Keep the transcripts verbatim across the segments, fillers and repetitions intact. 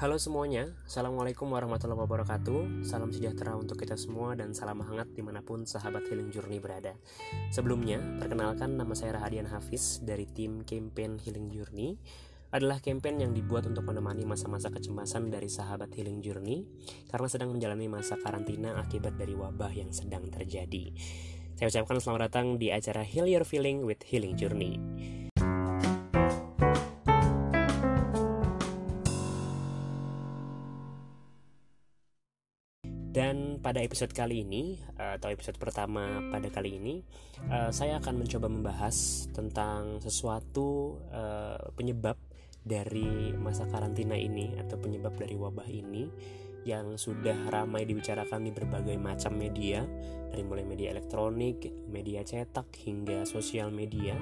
Halo semuanya, Assalamualaikum warahmatullahi wabarakatuh. Salam sejahtera untuk kita semua dan salam hangat dimanapun sahabat Healing Journey berada. Sebelumnya, perkenalkan nama saya Rahadian Hafiz dari tim campaign Healing Journey. Adalah campaign yang dibuat untuk menemani masa-masa kecemasan dari sahabat Healing Journey karena sedang menjalani masa karantina akibat dari wabah yang sedang terjadi. Saya ucapkan selamat datang di acara Heal Your Feeling with Healing Journey. Dan pada episode kali ini, atau episode pertama pada kali ini, saya akan mencoba membahas tentang sesuatu penyebab dari masa karantina ini atau penyebab dari wabah ini yang sudah ramai dibicarakan di berbagai macam media, dari mulai media elektronik, media cetak, hingga sosial media.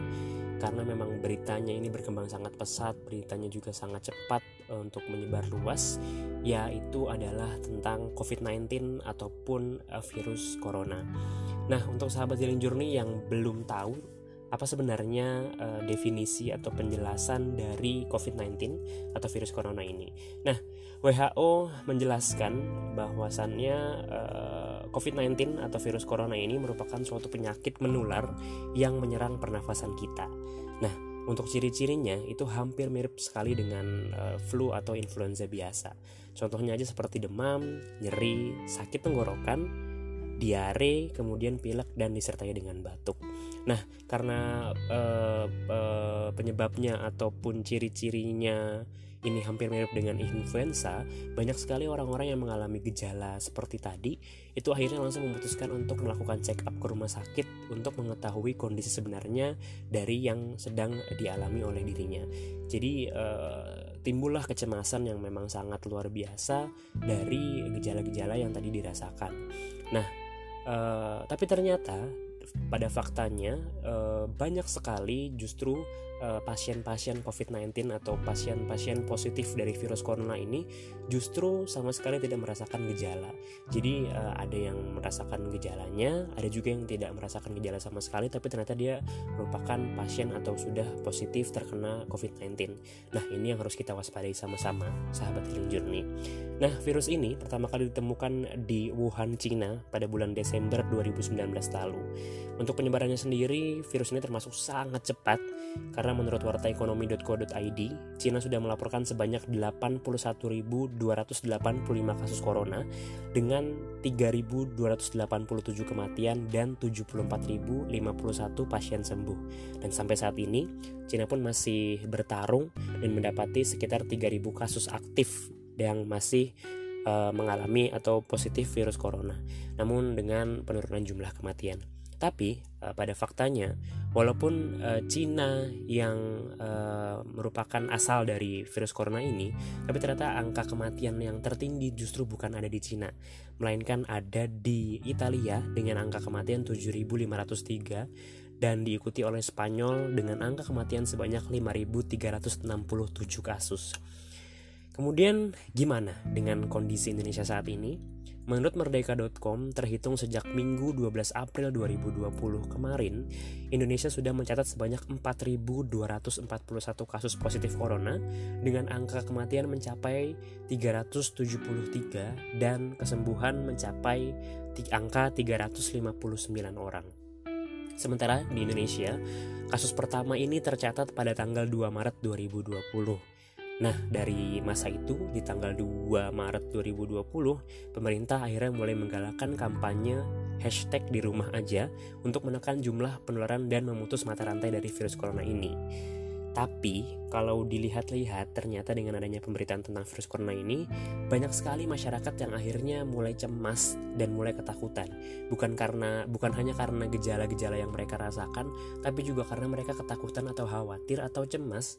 Karena memang beritanya ini berkembang sangat pesat, beritanya juga sangat cepat untuk menyebar luas, yaitu adalah tentang covid sembilan belas ataupun virus corona. Nah, untuk sahabat Healing Journey yang belum tahu apa sebenarnya uh, definisi atau penjelasan dari covid sembilan belas atau virus corona ini. Nah, W H O menjelaskan bahwasannya uh, covid sembilan belas atau virus corona ini merupakan suatu penyakit menular yang menyerang pernafasan kita. Nah, untuk ciri-cirinya itu hampir mirip sekali dengan uh, flu atau influenza biasa. Contohnya aja seperti demam, nyeri, sakit tenggorokan, diare, kemudian pilek dan disertai dengan batuk. Nah, karena eh, eh, penyebabnya ataupun ciri-cirinya ini hampir mirip dengan influenza, banyak sekali orang-orang yang mengalami gejala seperti tadi, itu akhirnya langsung memutuskan untuk melakukan check up ke rumah sakit untuk mengetahui kondisi sebenarnya dari yang sedang dialami oleh dirinya. Jadi eh, timbullah kecemasan yang memang sangat luar biasa dari gejala-gejala yang tadi dirasakan. Nah, eh, tapi ternyata pada faktanya eh, banyak sekali justru eh, pasien-pasien covid sembilan belas atau pasien-pasien positif dari virus corona ini justru sama sekali tidak merasakan gejala. Jadi eh, ada yang merasakan gejalanya, ada juga yang tidak merasakan gejala sama sekali, tapi ternyata dia merupakan pasien atau sudah positif terkena covid sembilan belas. Nah, ini yang harus kita waspadai sama-sama, sahabat Healing Journey. Nah, virus ini pertama kali ditemukan di Wuhan, Cina pada bulan Desember dua ribu sembilan belas lalu. Untuk penyebarannya sendiri, virus ini termasuk sangat cepat karena menurut warta ekonomi dot co dot i d, Cina sudah melaporkan sebanyak delapan puluh satu ribu dua ratus delapan puluh lima kasus corona dengan tiga ribu dua ratus delapan puluh tujuh kematian dan tujuh puluh empat ribu lima puluh satu pasien sembuh. Dan sampai saat ini, Cina pun masih bertarung dan mendapati sekitar tiga ribu kasus aktif yang masih uh, mengalami atau positif virus corona, namun dengan penurunan jumlah kematian. Tapi uh, pada faktanya, walaupun uh, Cina yang uh, merupakan asal dari virus corona ini, tapi ternyata angka kematian yang tertinggi justru bukan ada di Cina, melainkan ada di Italia dengan angka kematian tujuh ribu lima ratus tiga dan diikuti oleh Spanyol dengan angka kematian sebanyak lima ribu tiga ratus enam puluh tujuh kasus. Kemudian gimana dengan kondisi Indonesia saat ini? Menurut Merdeka dot com, terhitung sejak Minggu dua belas April dua ribu dua puluh kemarin, Indonesia sudah mencatat sebanyak empat ribu dua ratus empat puluh satu kasus positif corona dengan angka kematian mencapai tiga ratus tujuh puluh tiga dan kesembuhan mencapai angka tiga ratus lima puluh sembilan orang. Sementara di Indonesia, kasus pertama ini tercatat pada tanggal dua Maret dua ribu dua puluh. Nah, dari masa itu, di tanggal dua Maret dua ribu dua puluh, pemerintah akhirnya mulai menggalakkan kampanye hashtag di rumah aja untuk menekan jumlah penularan dan memutus mata rantai dari virus corona ini. Tapi, kalau dilihat-lihat, ternyata dengan adanya pemberitaan tentang virus corona ini, banyak sekali masyarakat yang akhirnya mulai cemas dan mulai ketakutan. Bukan karena bukan hanya karena gejala-gejala yang mereka rasakan, tapi juga karena mereka ketakutan atau khawatir atau cemas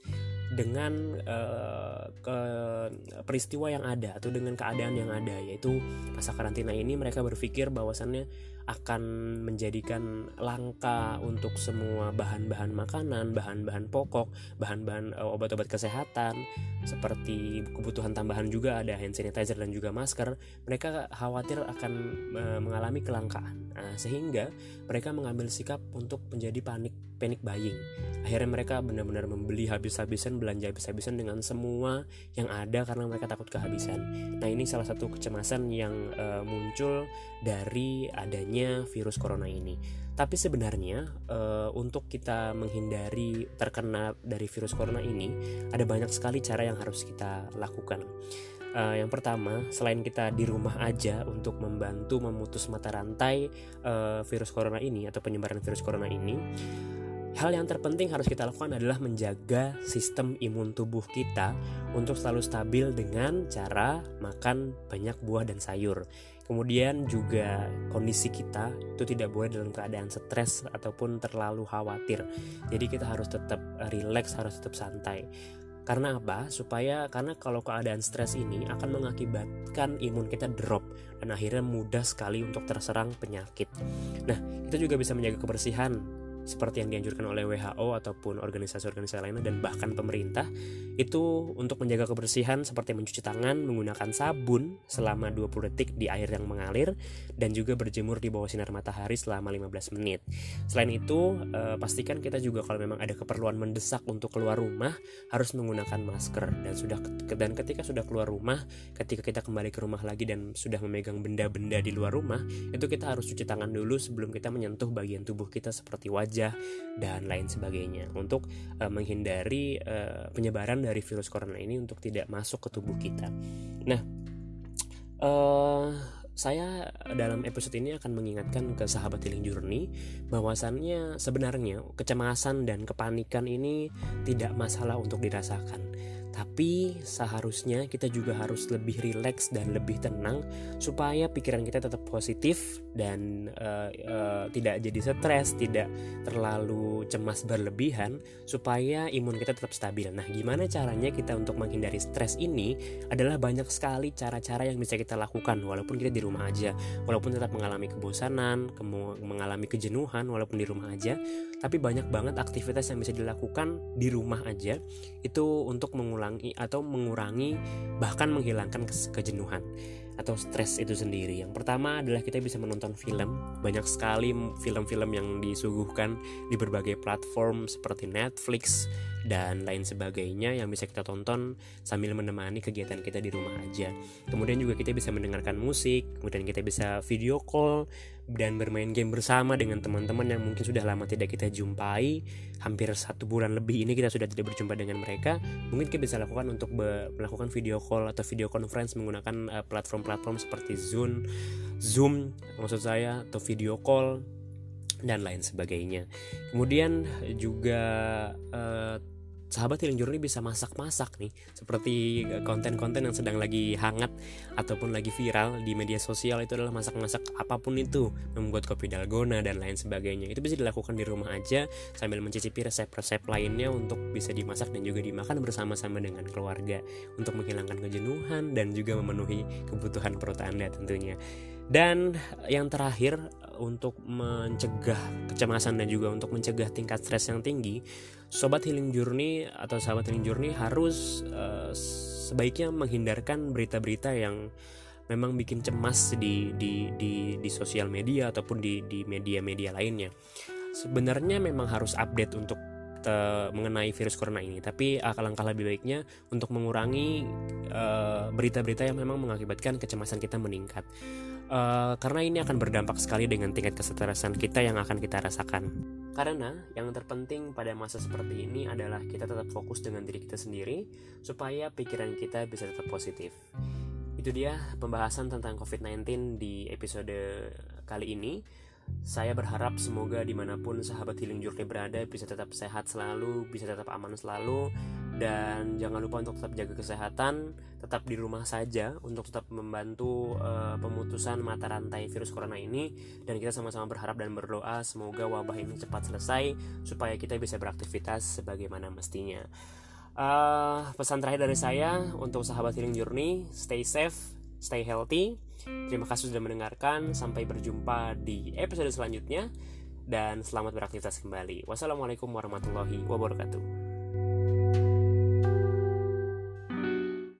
dengan uh, ke peristiwa yang ada atau dengan keadaan yang ada, yaitu masa karantina ini. Mereka berpikir bahwasannya akan menjadikan langka untuk semua bahan-bahan makanan, bahan-bahan pokok, bahan-bahan uh, obat-obat kesehatan seperti kebutuhan tambahan, juga ada hand sanitizer dan juga masker. Mereka khawatir akan uh, mengalami kelangkaan, nah, sehingga mereka mengambil sikap untuk menjadi panik panic buying. Akhirnya mereka benar-benar membeli habis-habisan, belanja habis-habisan dengan semua yang ada karena mereka takut kehabisan. Nah, ini salah satu kecemasan yang uh, muncul dari adanya virus corona ini. Tapi sebenarnya uh, untuk kita menghindari terkena dari virus corona ini, ada banyak sekali cara yang harus kita lakukan. Uh, yang pertama, selain kita di rumah aja untuk membantu memutus mata rantai uh, virus corona ini atau penyebaran virus corona ini, hal yang terpenting harus kita lakukan adalah menjaga sistem imun tubuh kita untuk selalu stabil dengan cara makan banyak buah dan sayur. Kemudian juga kondisi kita itu tidak boleh dalam keadaan stres ataupun terlalu khawatir. Jadi kita harus tetap relax, harus tetap santai. Karena apa? Supaya karena kalau keadaan stres ini akan mengakibatkan imun kita drop dan akhirnya mudah sekali untuk terserang penyakit. Nah, kita juga bisa menjaga kebersihan seperti yang dianjurkan oleh W H O ataupun organisasi-organisasi lainnya dan bahkan pemerintah itu untuk menjaga kebersihan seperti mencuci tangan menggunakan sabun selama dua puluh detik di air yang mengalir dan juga berjemur di bawah sinar matahari selama lima belas menit. Selain itu, eh, pastikan kita juga kalau memang ada keperluan mendesak untuk keluar rumah harus menggunakan masker dan sudah dan ketika sudah keluar rumah, ketika kita kembali ke rumah lagi dan sudah memegang benda-benda di luar rumah, itu kita harus cuci tangan dulu sebelum kita menyentuh bagian tubuh kita seperti wajah dan lain sebagainya untuk eh, menghindari eh, penyebaran dari virus corona ini untuk tidak masuk ke tubuh kita. Nah, eh saya dalam episode ini akan mengingatkan ke sahabat Healing Journey bahwasannya sebenarnya kecemasan dan kepanikan ini tidak masalah untuk dirasakan. Tapi seharusnya kita juga harus lebih rileks dan lebih tenang supaya pikiran kita tetap positif dan uh, uh, tidak jadi stres, tidak terlalu cemas berlebihan supaya imun kita tetap stabil. Nah, gimana caranya kita untuk menghindari stres ini adalah banyak sekali cara-cara yang bisa kita lakukan walaupun kita di rumah aja, walaupun tetap mengalami kebosanan, kemu- mengalami kejenuhan walaupun di rumah aja, tapi banyak banget aktivitas yang bisa dilakukan di rumah aja itu untuk mengulangi atau mengurangi bahkan menghilangkan kejenuhan atau stres itu sendiri. Yang pertama adalah kita bisa menonton film. Banyak sekali film-film yang disuguhkan di berbagai platform seperti Netflix dan lain sebagainya yang bisa kita tonton sambil menemani kegiatan kita di rumah aja. Kemudian juga kita bisa mendengarkan musik, kemudian kita bisa video call dan bermain game bersama dengan teman-teman yang mungkin sudah lama tidak kita jumpai. Hampir satu bulan lebih ini kita sudah tidak berjumpa dengan mereka. Mungkin kita bisa lakukan untuk be- melakukan video call atau video conference menggunakan uh, platform platform seperti Zoom, Zoom maksud saya, atau video call dan lain sebagainya. Kemudian juga eh, sahabat Healing Journey bisa masak-masak nih, seperti konten-konten yang sedang lagi hangat ataupun lagi viral di media sosial itu adalah masak-masak apapun itu, membuat kopi dalgona dan lain sebagainya. Itu bisa dilakukan di rumah aja sambil mencicipi resep-resep lainnya untuk bisa dimasak dan juga dimakan bersama-sama dengan keluarga untuk menghilangkan kejenuhan dan juga memenuhi kebutuhan perut Anda tentunya. Dan yang terakhir untuk mencegah kecemasan dan juga untuk mencegah tingkat stres yang tinggi, Sobat Healing Journey atau sahabat Healing Journey harus uh, sebaiknya menghindarkan berita-berita yang memang bikin cemas di di di, di sosial media ataupun di di media-media lainnya. Sebenarnya memang harus update untuk mengenai virus corona ini, tapi alangkah lebih baiknya untuk mengurangi uh, berita-berita yang memang mengakibatkan kecemasan kita meningkat, uh, karena ini akan berdampak sekali dengan tingkat kesetresan kita yang akan kita rasakan. Karena yang terpenting pada masa seperti ini adalah kita tetap fokus dengan diri kita sendiri supaya pikiran kita bisa tetap positif. Itu dia pembahasan tentang covid sembilan belas di episode kali ini. Saya berharap semoga dimanapun sahabat Healing Journey berada bisa tetap sehat selalu, bisa tetap aman selalu. Dan jangan lupa untuk tetap jaga kesehatan, tetap di rumah saja untuk tetap membantu uh, pemutusan mata rantai virus corona ini. Dan kita sama-sama berharap dan berdoa semoga wabah ini cepat selesai supaya kita bisa beraktivitas sebagaimana mestinya. Uh, pesan terakhir dari saya untuk sahabat Healing Journey, stay safe, stay healthy. Terima kasih sudah mendengarkan. Sampai berjumpa di episode selanjutnya. Dan selamat beraktivitas kembali. Wassalamualaikum warahmatullahi wabarakatuh.